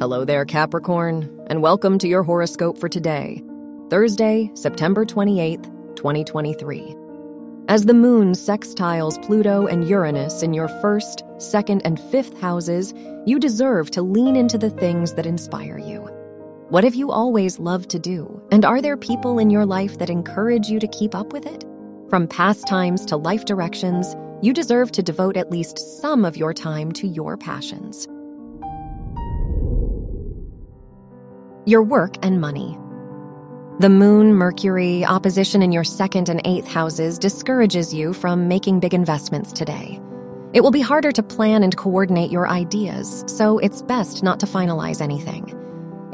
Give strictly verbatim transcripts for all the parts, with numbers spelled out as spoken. Hello there, Capricorn, and welcome to your horoscope for today, Thursday, September twenty-eighth, twenty twenty-three. As the moon sextiles Pluto and Uranus in your first, second, and fifth houses, you deserve to lean into the things that inspire you. What have you always loved to do, and are there people in your life that encourage you to keep up with it? From pastimes to life directions, you deserve to devote at least some of your time to your passions. Your work and money. The moon-Mercury opposition in your second and eighth houses discourages you from making big investments today. It will be harder to plan and coordinate your ideas, so it's best not to finalize anything.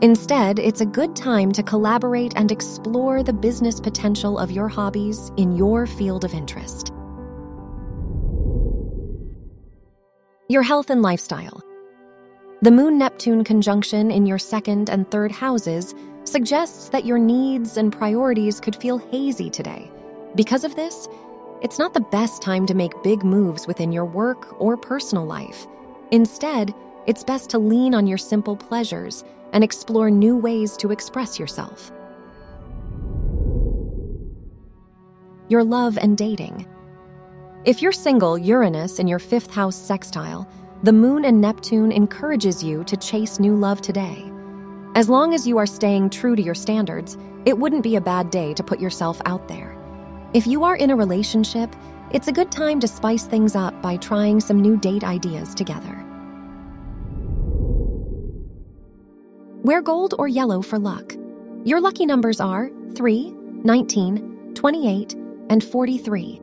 Instead, it's a good time to collaborate and explore the business potential of your hobbies in your field of interest. Your health and lifestyle. The moon-Neptune conjunction in your second and third houses suggests that your needs and priorities could feel hazy today. Because of this, it's not the best time to make big moves within your work or personal life. Instead, it's best to lean on your simple pleasures and explore new ways to express yourself. Your love and dating. If you're single, Uranus in your fifth house sextile, the moon and Neptune encourages you to chase new love today. As long as you are staying true to your standards, it wouldn't be a bad day to put yourself out there. If you are in a relationship, it's a good time to spice things up by trying some new date ideas together. Wear gold or yellow for luck. Your lucky numbers are three, nineteen, twenty-eight, and forty-three.